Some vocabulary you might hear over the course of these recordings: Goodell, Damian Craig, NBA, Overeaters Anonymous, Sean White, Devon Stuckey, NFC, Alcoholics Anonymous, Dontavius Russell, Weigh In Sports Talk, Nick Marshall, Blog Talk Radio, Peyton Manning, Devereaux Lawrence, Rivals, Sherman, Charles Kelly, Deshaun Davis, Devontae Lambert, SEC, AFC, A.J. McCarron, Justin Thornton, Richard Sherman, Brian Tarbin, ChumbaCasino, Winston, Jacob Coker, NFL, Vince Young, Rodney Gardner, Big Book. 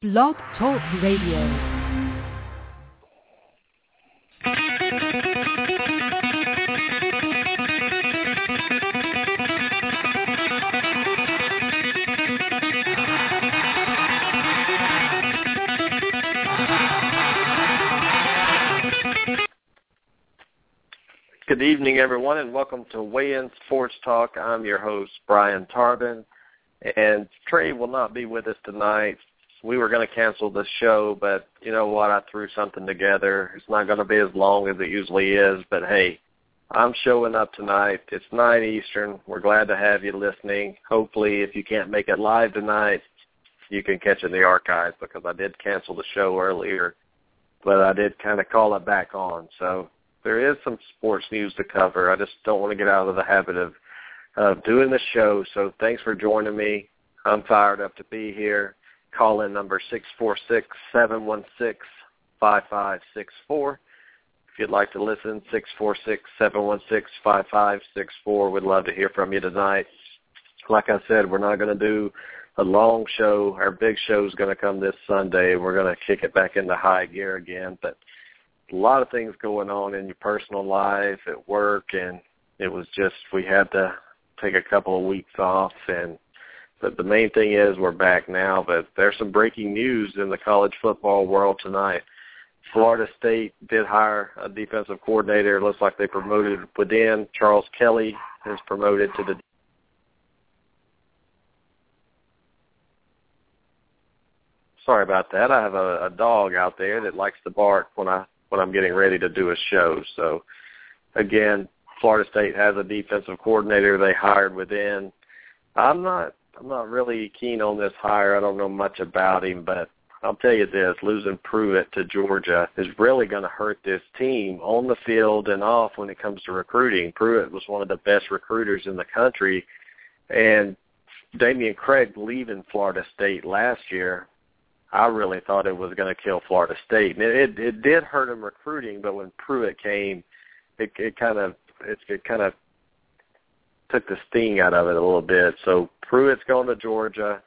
Blog Talk Radio. Good evening, everyone, and welcome to Weigh In Sports Talk. I'm your host, Brian Tarbin, and Trey will not be with us tonight. We were going to cancel the show, but you know what? I threw something together. It's not going to be as long as it usually is, but hey, I'm showing up tonight. It's 9 Eastern. We're glad to have you listening. Hopefully, if you can't make it live tonight, you can catch it in the archives because I did cancel the show earlier, but I did kind of call it back on, so there is some sports news to cover. I just don't want to get out of the habit of doing the show, so thanks for joining me. I'm fired up to be here. Call-in number 646-716-5564. If you'd like to listen, 646-716-5564. We'd love to hear from you tonight. Like I said, we're not going to do a long show. Our big show is going to come this Sunday. We're going to kick it back into high gear again, but a lot of things going on in your personal life, at work, and it was just we had to take a couple of weeks off. But the main thing is we're back now. But there's some breaking news in the college football world tonight. Florida State did hire a defensive coordinator. It looks like they promoted within. Charles Kelly is promoted to the Sorry about that. I have a dog out there that likes to bark when I'm getting ready to do a show. So, again, Florida State has a defensive coordinator they hired within. I'm not really keen on this hire. I don't know much about him, but I'll tell you this, losing Pruitt to Georgia is really going to hurt this team on the field and off when it comes to recruiting. Pruitt was one of the best recruiters in the country, and Damian Craig leaving Florida State last year, I really thought it was going to kill Florida State. And it did hurt him recruiting, but when Pruitt came, it kind of took the sting out of it a little bit. So Pruitt's going to Georgia.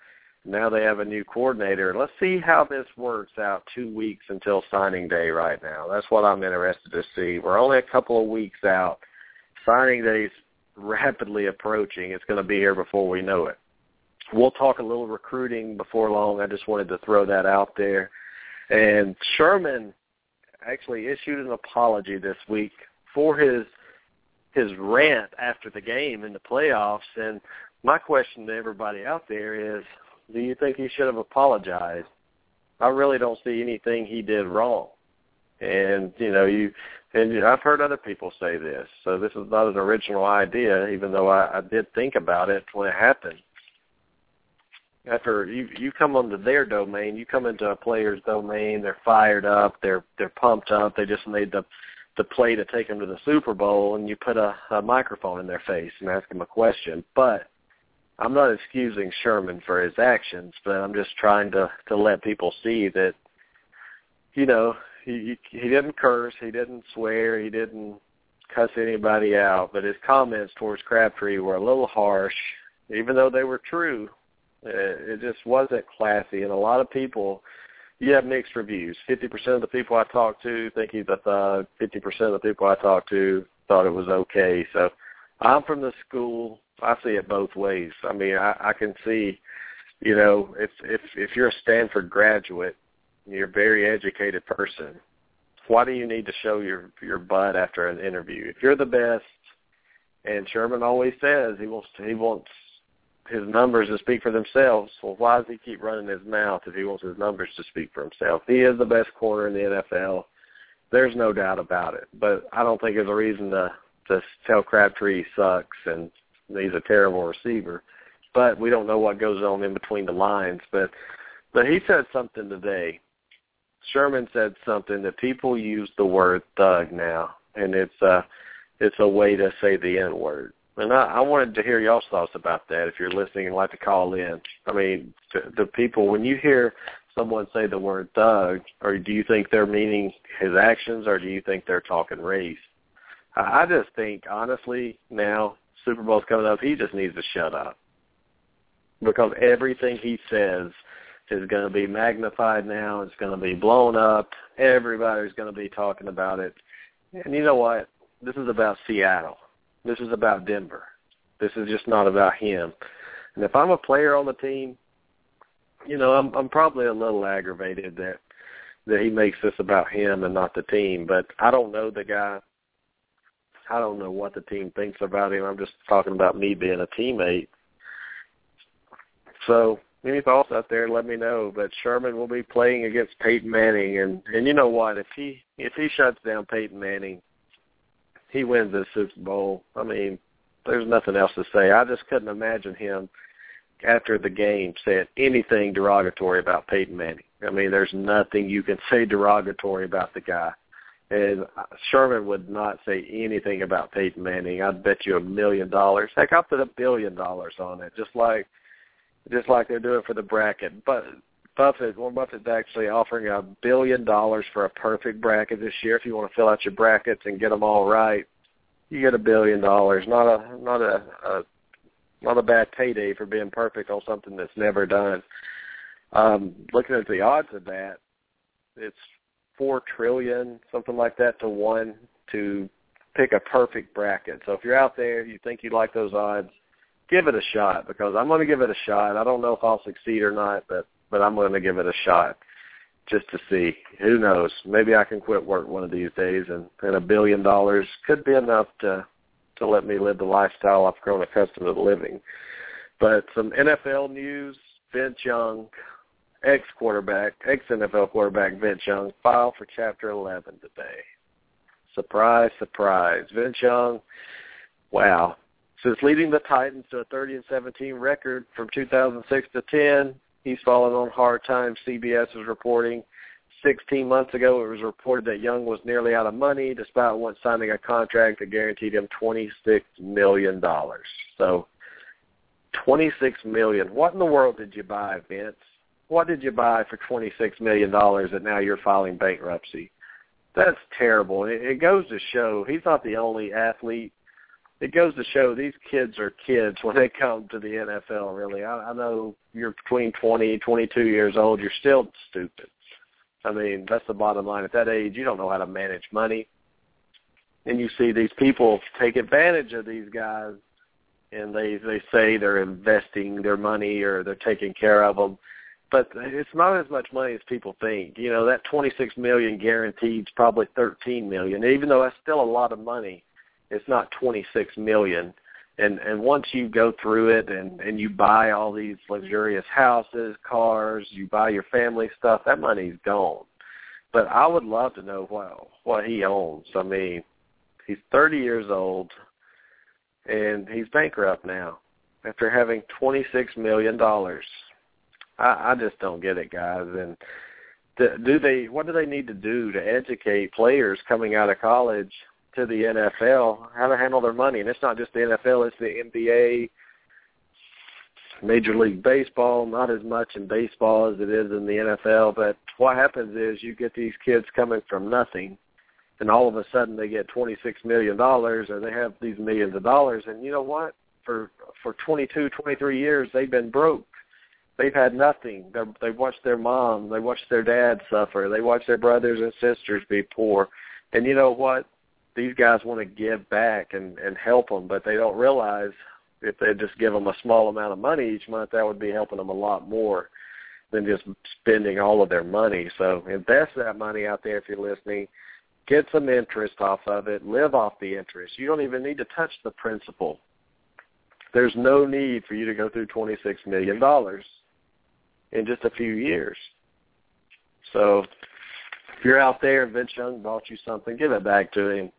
Now they have a new coordinator. Let's see how this works out 2 weeks until signing day right now. That's what I'm interested to see. We're only a couple of weeks out. Signing day's rapidly approaching. It's going to be here before we know it. We'll talk a little recruiting before long. I just wanted to throw that out there. And Sherman actually issued an apology this week for his rant after the game in the playoffs. And my question to everybody out there is, do you think he should have apologized? I really don't see anything he did wrong. And, you know, I've heard other people say this, so this is not an original idea, even though I did think about it when it happened. After you come onto their domain, you come into a player's domain, they're fired up, they're pumped up, they just made the play to take them to the Super Bowl, and you put a microphone in their face and ask them a question. But I'm not excusing Sherman for his actions, but I'm just trying to let people see that, you know, he didn't curse, he didn't swear, he didn't cuss anybody out, but his comments towards Crabtree were a little harsh, even though they were true. It just wasn't classy, and a lot of people, you have mixed reviews. 50% of the people I talked to think he's a thug. 50% of the people I talked to thought it was okay. So I'm from the school. I see it both ways. I mean, I can see, you know, if you're a Stanford graduate, you're a very educated person, why do you need to show your butt after an interview? If you're the best, and Sherman always says he wants his numbers to speak for themselves. Well, why does he keep running his mouth if he wants his numbers to speak for himself? He is the best corner in the NFL. There's no doubt about it. But I don't think there's a reason to tell Crabtree he sucks and he's a terrible receiver. But we don't know what goes on in between the lines. But But he said something today. Sherman said something that people use the word thug now, and it's a way to say the N-word. And I wanted to hear y'all's thoughts about that if you're listening and like to call in. I mean, the people, when you hear someone say the word thug, or do you think they're meaning his actions, or do you think they're talking race? I just think, honestly, now Super Bowl's coming up, he just needs to shut up, because everything he says is going to be magnified now. It's going to be blown up. Everybody's going to be talking about it. And you know what? This is about Seattle. This is about Denver. This is just not about him. And if I'm a player on the team, you know, I'm probably a little aggravated that he makes this about him and not the team. But I don't know the guy. I don't know what the team thinks about him. I'm just talking about me being a teammate. So any thoughts out there, let me know. But Sherman will be playing against Peyton Manning. And you know what? If he shuts down Peyton Manning, he wins the Super Bowl. I mean, there's nothing else to say. I just couldn't imagine him after the game said anything derogatory about Peyton Manning. I mean, there's nothing you can say derogatory about the guy. And Sherman would not say anything about Peyton Manning. I'd bet you $1 million. Heck, I'll put $1 billion on it, just like they're doing for the bracket. But Warren Buffett's actually offering $1 billion for a perfect bracket this year. If you want to fill out your brackets and get them all right, you get $1 billion. Not a bad payday for being perfect on something that's never done. Looking at the odds of that, it's 4 trillion, something like that, to 1 to pick a perfect bracket. So if you're out there, you think you like those odds, give it a shot, because I'm going to give it a shot. I don't know if I'll succeed or not, but I'm going to give it a shot just to see. Who knows? Maybe I can quit work one of these days, and $1 billion could be enough to let me live the lifestyle I've grown accustomed to living. But some NFL news. Vince Young, ex-NFL quarterback Vince Young, filed for Chapter 11 today. Surprise, surprise. Vince Young, wow. Since leading the Titans to a 30-17 record from 2006 to 10, he's fallen on hard times, CBS is reporting. 16 months ago, it was reported that Young was nearly out of money, despite once signing a contract that guaranteed him $26 million. So, $26 million. What in the world did you buy, Vince? What did you buy for $26 million that now you're filing bankruptcy? That's terrible. It goes to show he's not the only athlete. It goes to show these kids are kids when they come to the NFL, really. I know you're between 20 and 22 years old. You're still stupid. I mean, that's the bottom line. At that age, you don't know how to manage money. And you see these people take advantage of these guys, and they say they're investing their money or they're taking care of them. But it's not as much money as people think. You know, that $26 million guaranteed is probably $13 million. Even though that's still a lot of money, it's not $26 million. And once you go through it and you buy all these luxurious houses, cars, you buy your family stuff, that money's gone. But I would love to know what he owns. I mean, he's 30 years old, and he's bankrupt now after having $26 million. I just don't get it, guys. And what do they need to do to educate players coming out of college to the NFL how to handle their money? And it's not just the NFL, it's the NBA, Major League Baseball, not as much in baseball as it is in the NFL. But what happens is you get these kids coming from nothing, and all of a sudden they get $26 million, and they have these millions of dollars. And you know what? For 22, 23 years, they've been broke. They've had nothing. They've watched their mom, they watched their dad suffer, they watched their brothers and sisters be poor. And you know what? These guys want to give back and help them, but they don't realize if they just give them a small amount of money each month, that would be helping them a lot more than just spending all of their money. So invest that money out there if you're listening. Get some interest off of it. Live off the interest. You don't even need to touch the principal. There's no need for you to go through $26 million in just a few years. So if you're out there and Vince Young bought you something, give it back to him.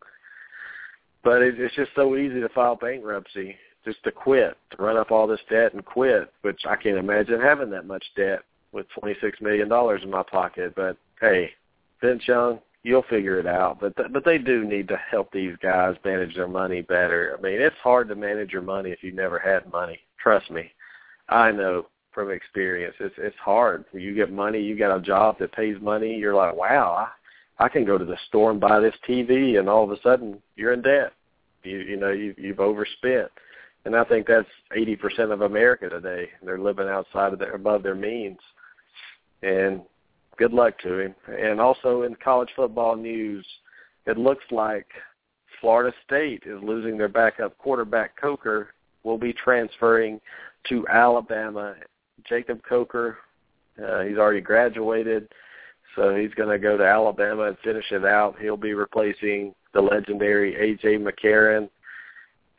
But it's just so easy to file bankruptcy, just to quit, to run up all this debt and quit, which I can't imagine having that much debt. with $26 million in my pocket. But, hey, Vince Young, you'll figure it out. But they do need to help these guys manage their money better. I mean, it's hard to manage your money if you've never had money. Trust me. I know from experience. It's hard. You get money. You got a job that pays money. You're like, wow, I can go to the store and buy this TV, and all of a sudden you're in debt. You've overspent. And I think that's 80% of America today. They're living outside of above their means. And good luck to him. And also in college football news, it looks like Florida State is losing their backup quarterback. Coker will be transferring to Alabama. Jacob Coker, he's already graduated, so he's going to go to Alabama and finish it out. He'll be replacing the legendary A.J. McCarron.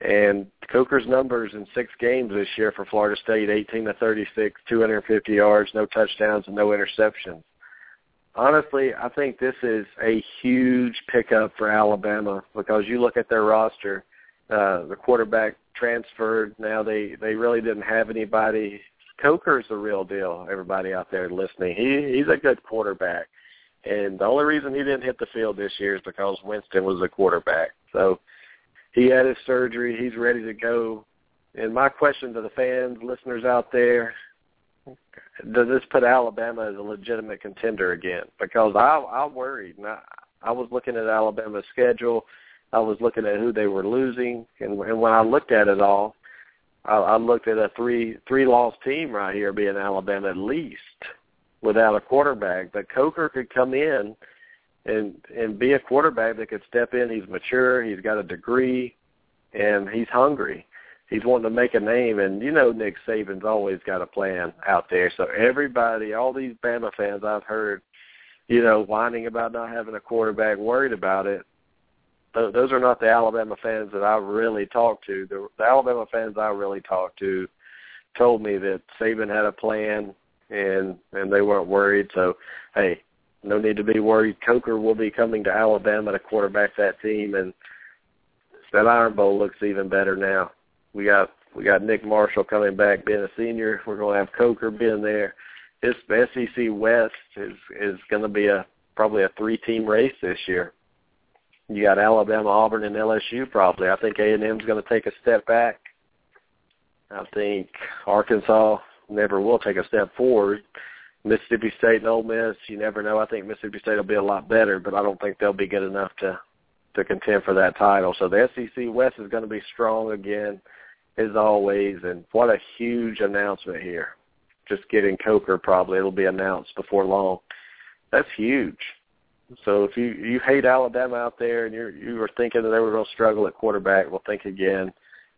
And Coker's numbers in 6 games this year for Florida State, 18-36, 250 yards, no touchdowns, and no interceptions. Honestly, I think this is a huge pickup for Alabama because you look at their roster, the quarterback transferred. Now they really didn't have anybody. Coker's the real deal, everybody out there listening. He's a good quarterback. And the only reason he didn't hit the field this year is because Winston was the quarterback. So he had his surgery. He's ready to go. And my question to the fans, listeners out there, does this put Alabama as a legitimate contender again? Because I worried. And I was looking at Alabama's schedule. I was looking at who they were losing. And when I looked at it all, I looked at a three-loss team right here being Alabama at least without a quarterback. But Coker could come in and be a quarterback that could step in. He's mature. He's got a degree, and he's hungry. He's wanting to make a name, and you know Nick Saban's always got a plan out there. So everybody, all these Bama fans I've heard, whining about not having a quarterback, worried about it, those are not the Alabama fans that I really talked to. The Alabama fans I really talked to told me that Saban had a plan, and they weren't worried. So, hey, no need to be worried. Coker will be coming to Alabama to quarterback that team, and that Iron Bowl looks even better now. We got Nick Marshall coming back, being a senior. We're going to have Coker being there. This SEC West is going to be probably a 3-team race this year. You got Alabama, Auburn, and LSU probably. I think A&M is going to take a step back. I think Arkansas never will take a step forward. Mississippi State and Ole Miss, you never know. I think Mississippi State will be a lot better, but I don't think they'll be good enough to contend for that title. So the SEC West is going to be strong again, as always, and what a huge announcement here. Just getting Coker probably. It'll be announced before long. That's huge. So if you hate Alabama out there and you were thinking that they were going to struggle at quarterback, well, think again.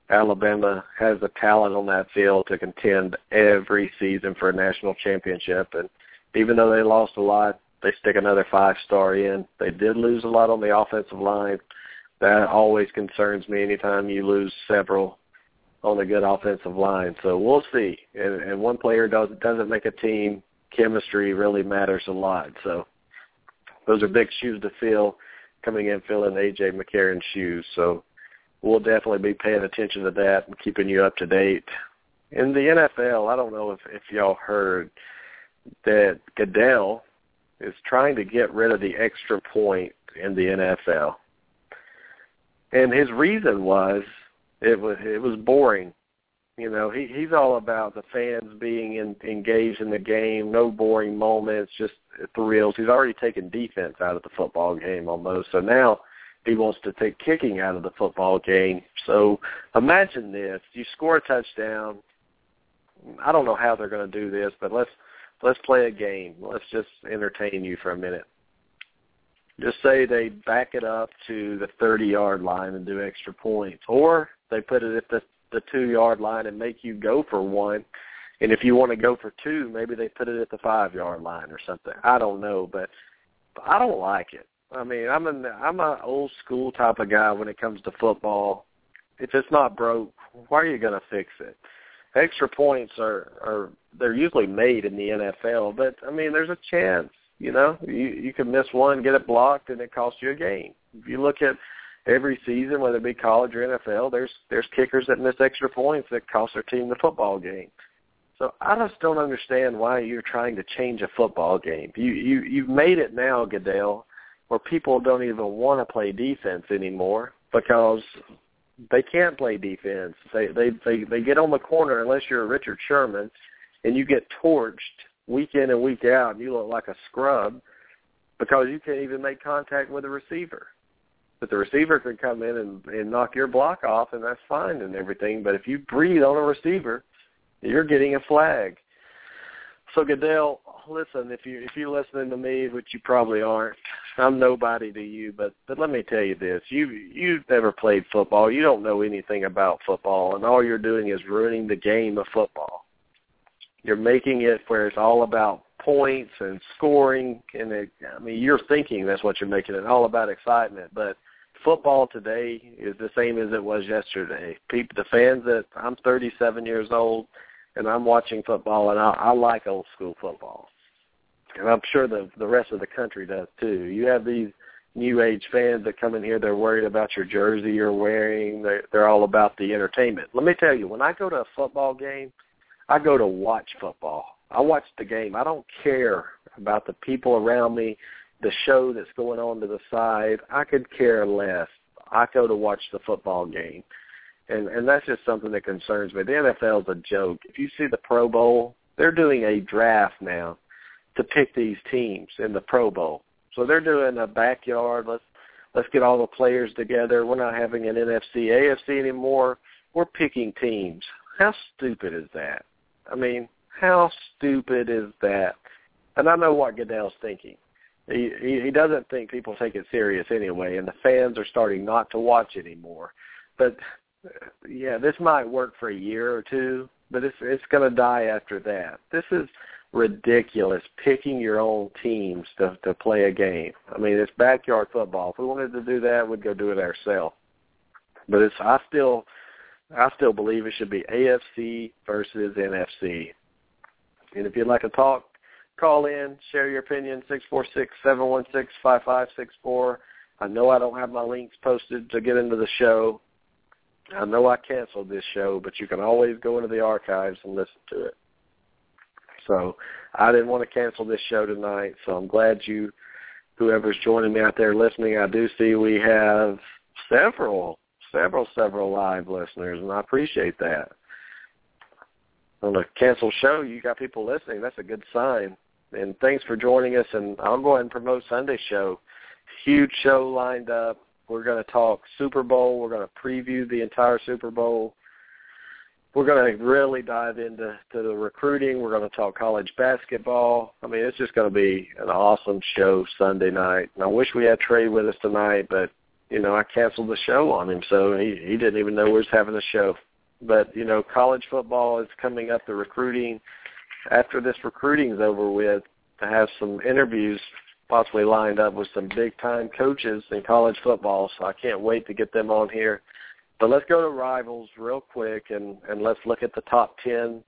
Alabama has the talent on that field to contend every season for a national championship. And even though they lost a lot, they stick another 5-star in. They did lose a lot on the offensive line. That always concerns me anytime you lose several on a good offensive line. So we'll see. And one player doesn't make a team. Chemistry really matters a lot. So those are big shoes to fill, coming in filling A.J. McCarron's shoes. So we'll definitely be paying attention to that and keeping you up to date. In the NFL, I don't know if y'all heard that Goodell is trying to get rid of the extra point in the NFL. And his reason was it was boring. He's all about the fans being engaged in the game, no boring moments, just thrills. He's already taken defense out of the football game almost. So now he wants to take kicking out of the football game. So imagine this. You score a touchdown. I don't know how they're going to do this, but let's play a game. Let's just entertain you for a minute. Just say they back it up to the 30-yard line and do extra points, or they put it at the 2-yard line and make you go for one. And if you want to go for two, maybe they put it at the 5-yard line or something. I don't know, but I don't like it. I mean, I'm an old school type of guy when it comes to football. If it's not broke, why are you going to fix it? Extra points are they're usually made in the NFL, but I mean, there's a chance. You can miss one, get it blocked, and it costs you a game. If you look at every season, whether it be college or NFL, there's kickers that miss extra points that cost their team the football game. So I just don't understand why you're trying to change a football game. You've made it now, Goodell, where people don't even want to play defense anymore because they can't play defense. They get on the corner unless you're a Richard Sherman, and you get torched week in and week out, and you look like a scrub because you can't even make contact with a receiver. But the receiver can come in and knock your block off, and that's fine and everything. But if you breathe on a receiver, you're getting a flag. So, Goodell, listen, if you're listening to me, which you probably aren't, I'm nobody to you, but let me tell you this. You've never played football. You don't know anything about football, and all you're doing is ruining the game of football. You're making it where it's all about points and scoring, and you're thinking that's what you're making it all about, excitement. But football today is the same as it was yesterday. I'm 37 years old, and I'm watching football, and I like old school football. And I'm sure the rest of the country does too. You have these new age fans that come in here, they're worried about your jersey you're wearing. They're all about the entertainment. Let me tell you, when I go to a football game, I go to watch football. I watch the game. I don't care about the people around me, the show that's going on to the side. I could care less. I go to watch the football game. And that's just something that concerns me. The NFL is a joke. If you see the Pro Bowl, they're doing a draft now to pick these teams in the Pro Bowl. So they're doing a backyard, let's get all the players together. We're not having an NFC, AFC anymore. We're picking teams. How stupid is that? How stupid is that? And I know what Goodell's thinking. He doesn't think people take it serious anyway, and the fans are starting not to watch anymore. But, yeah, this might work for a year or two, but it's going to die after that. This is ridiculous, picking your own teams to play a game. It's backyard football. If we wanted to do that, we'd go do it ourselves. But I still believe it should be AFC versus NFC. And if you'd like to talk, call in, share your opinion, 646-716-5564. I know I don't have my links posted to get into the show. I know I canceled this show, but you can always go into the archives and listen to it. So I didn't want to cancel this show tonight, so I'm glad you, whoever's joining me out there listening, I do see we have several live listeners, and I appreciate that. On a canceled show, you got people listening. That's a good sign. And thanks for joining us. And I'll go ahead and promote Sunday's show. Huge show lined up. We're going to talk Super Bowl. We're going to preview the entire Super Bowl. We're going to really dive into the recruiting. We're going to talk college basketball. It's just going to be an awesome show Sunday night. And I wish we had Trey with us tonight, but, I canceled the show on him, so he didn't even know we was having a show. But, college football is coming up, the recruiting. After this recruiting's over with, to have some interviews possibly lined up with some big-time coaches in college football, so I can't wait to get them on here. But let's go to Rivals real quick, and let's look at the top 10. I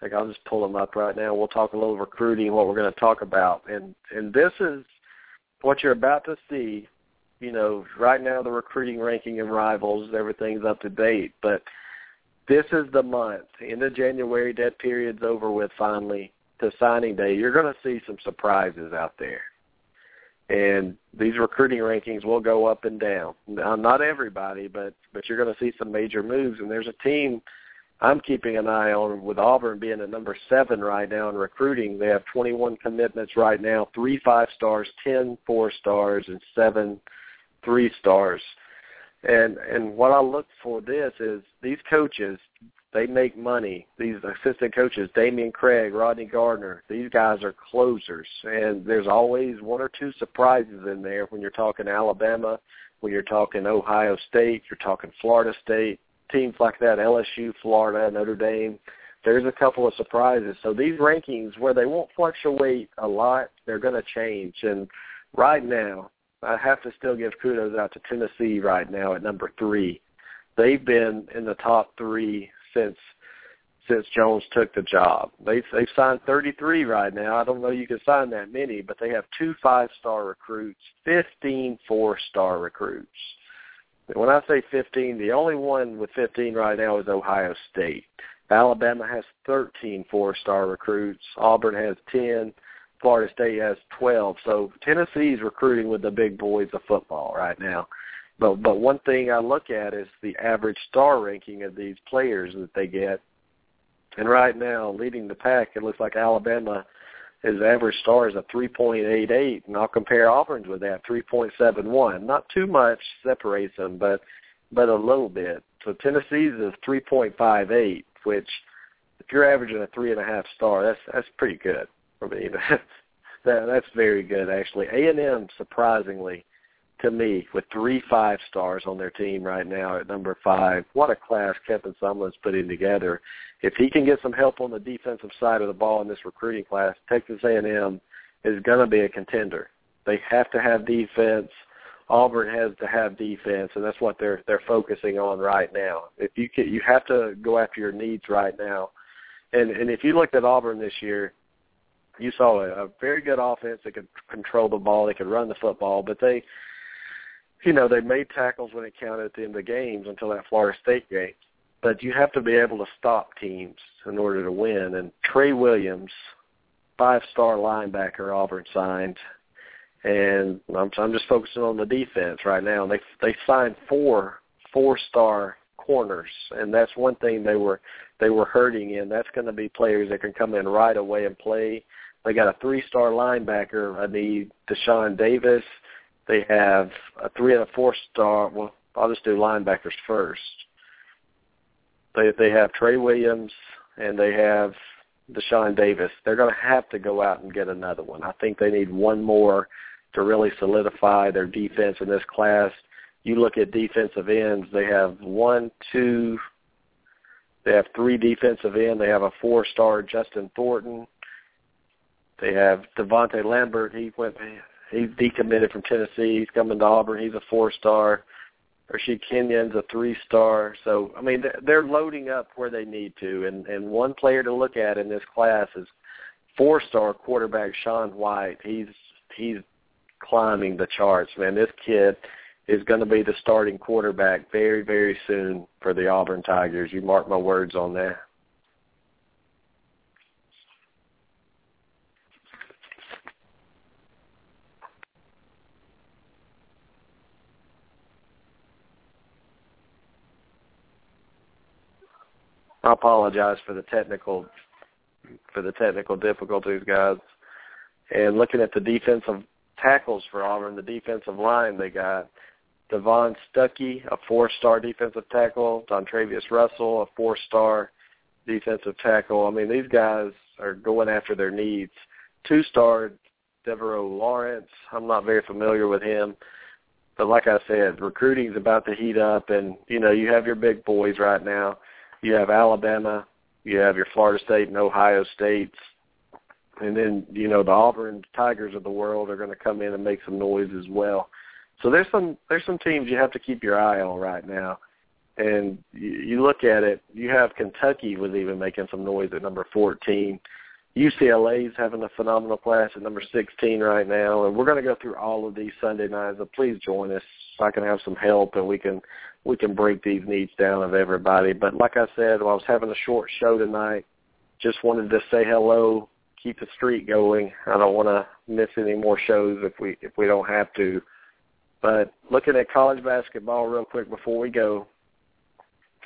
think I'll just pull them up right now. We'll talk a little recruiting, what we're going to talk about. And this is what you're about to see. Right now the recruiting ranking in Rivals, everything's up to date, but this is the month. End of January, dead period's over with finally to signing day. You're going to see some surprises out there. And these recruiting rankings will go up and down. Now, not everybody, but you're going to see some major moves. And there's a team I'm keeping an eye on with Auburn being at number 7 right now in recruiting. They have 21 commitments right now, 3 5-stars, 10 4-stars, and 7 3-stars. And what I look for this is these coaches, they make money. These assistant coaches, Damian Craig, Rodney Gardner, these guys are closers. And there's always one or two surprises in there when you're talking Alabama, when you're talking Ohio State, you're talking Florida State, teams like that, LSU, Florida, Notre Dame. There's a couple of surprises. So these rankings, where they won't fluctuate a lot, they're going to change. And right now, I have to still give kudos out to Tennessee right now at number 3. They've been in the top 3 since Jones took the job. They've signed 33 right now. I don't know you can sign that many, but they have 2 5-star recruits, 15 4-star recruits. When I say 15, the only one with 15 right now is Ohio State. Alabama has 13 four-star recruits. Auburn has 10. Florida State has 12. So Tennessee's recruiting with the big boys of football right now. But one thing I look at is the average star ranking of these players that they get. And right now, leading the pack, it looks like Alabama, his average star is a 3.88, and I'll compare Auburn's with that, 3.71. Not too much separates them, but a little bit. So Tennessee's is 3.58, which if you're averaging a 3.5 star, that's pretty good for me. That's very good, actually. A&M, surprisingly, to me, with 3 5-stars on their team right now at number 5. What a class Kevin Sumlin's putting together. If he can get some help on the defensive side of the ball in this recruiting class, Texas A&M is going to be a contender. They have to have defense. Auburn has to have defense, and that's what they're focusing on right now. If you can, you have to go after your needs right now. And if you looked at Auburn this year, you saw a very good offense that could control the ball. They could run the football, but they made tackles when it counted at the end of the games until that Florida State game. But you have to be able to stop teams in order to win. And Trey Williams, 5-star linebacker Auburn signed. And I'm just focusing on the defense right now. They signed 4 4-star corners, and that's one thing they were hurting in. That's going to be players that can come in right away and play. They got a 3-star linebacker, I need Deshaun Davis. They have a 3- and 4-star. Well, I'll just do linebackers first. They have Trey Williams, and they have Deshaun Davis. They're going to have to go out and get another one. I think they need one more to really solidify their defense in this class. You look at defensive ends, they have 1, 2, they have 3 defensive ends. They have a 4-star Justin Thornton. They have Devontae Lambert. He's decommitted from Tennessee. He's coming to Auburn. He's a 4-star. Rasheed Kenyon's a 3-star. So, I mean, they're loading up where they need to. And one player to look at in this class is 4-star quarterback Sean White. He's climbing the charts, man. This kid is going to be the starting quarterback very, very soon for the Auburn Tigers. You mark my words on that. I apologize for the technical difficulties, guys. And looking at the defensive tackles for Auburn, the defensive line, they got Devon Stuckey, a 4-star defensive tackle, Dontavius Russell, a 4-star defensive tackle. I mean, these guys are going after their needs. 2-star Devereaux Lawrence, I'm not very familiar with him. But like I said, recruiting's about to heat up, and, you have your big boys right now. You have Alabama, you have your Florida State and Ohio States, and then, the Auburn Tigers of the world are going to come in and make some noise as well. So there's some teams you have to keep your eye on right now. And you look at it, you have Kentucky was even making some noise at number 14. UCLA's having a phenomenal class at number 16 right now, and we're going to go through all of these Sunday nights. So please join us so I can have some help and we can break these needs down of everybody. But like I said, I was having a short show tonight. Just wanted to say hello, keep the streak going. I don't want to miss any more shows if we don't have to. But looking at college basketball real quick before we go,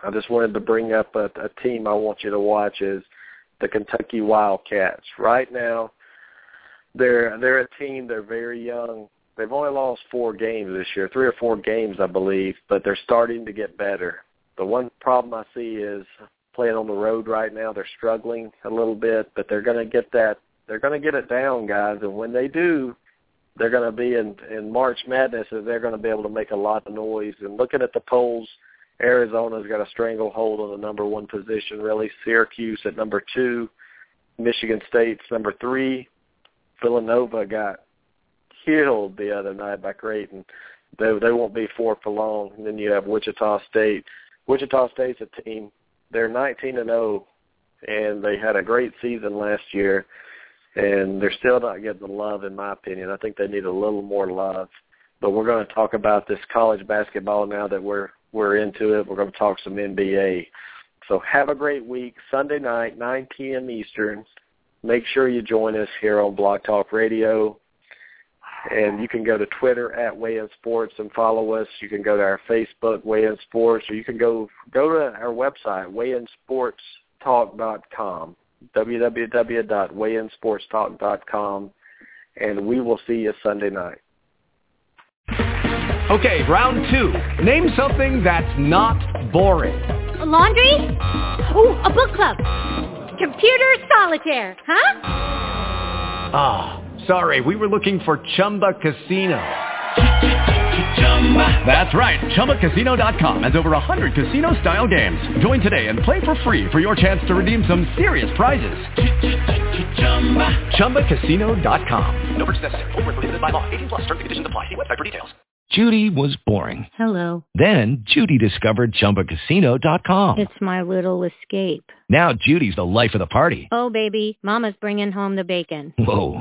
I just wanted to bring up a team I want you to watch is the Kentucky Wildcats. Right now, they're a team. They're very young. They've only lost 4 games this year, 3 or 4 games, I believe, but they're starting to get better. The one problem I see is playing on the road right now. They're struggling a little bit, but they're going to get that. They're going to get it down, guys, and when they do, they're going to be in March Madness, and they're going to be able to make a lot of noise. And looking at the polls, Arizona's got a stranglehold on the number 1 position, really. Syracuse at number 2. Michigan State's number 3. Villanova got killed the other night by Creighton. They won't be 4 for long. And then you have Wichita State. Wichita State's a team. They're 19-0, and they had a great season last year, and they're still not getting the love, in my opinion. I think they need a little more love. But we're going to talk about this college basketball now that we're into it. We're going to talk some NBA. So have a great week. Sunday night, 9 p.m. Eastern. Make sure you join us here on Blog Talk Radio. And you can go to Twitter at Weigh In Sports and follow us. You can go to our Facebook, Weigh In Sports, or you can go to our website, WeighInSportsTalk.com, www.WeighInSportsTalk.com, and we will see you Sunday night. Okay, round two. Name something that's not boring. A laundry? Ooh, a book club. Computer solitaire, huh? Ah. Sorry, we were looking for Chumba Casino. That's right, ChumbaCasino.com has over 100 casino-style games. Join today and play for free for your chance to redeem some serious prizes. ChumbaCasino.com. No purchase necessary. Void where prohibited by law. 18+ terms and conditions apply. See website for details. Judy was boring. Hello. Then Judy discovered ChumbaCasino.com. It's my little escape. Now Judy's the life of the party. Oh, baby, mama's bringing home the bacon. Whoa,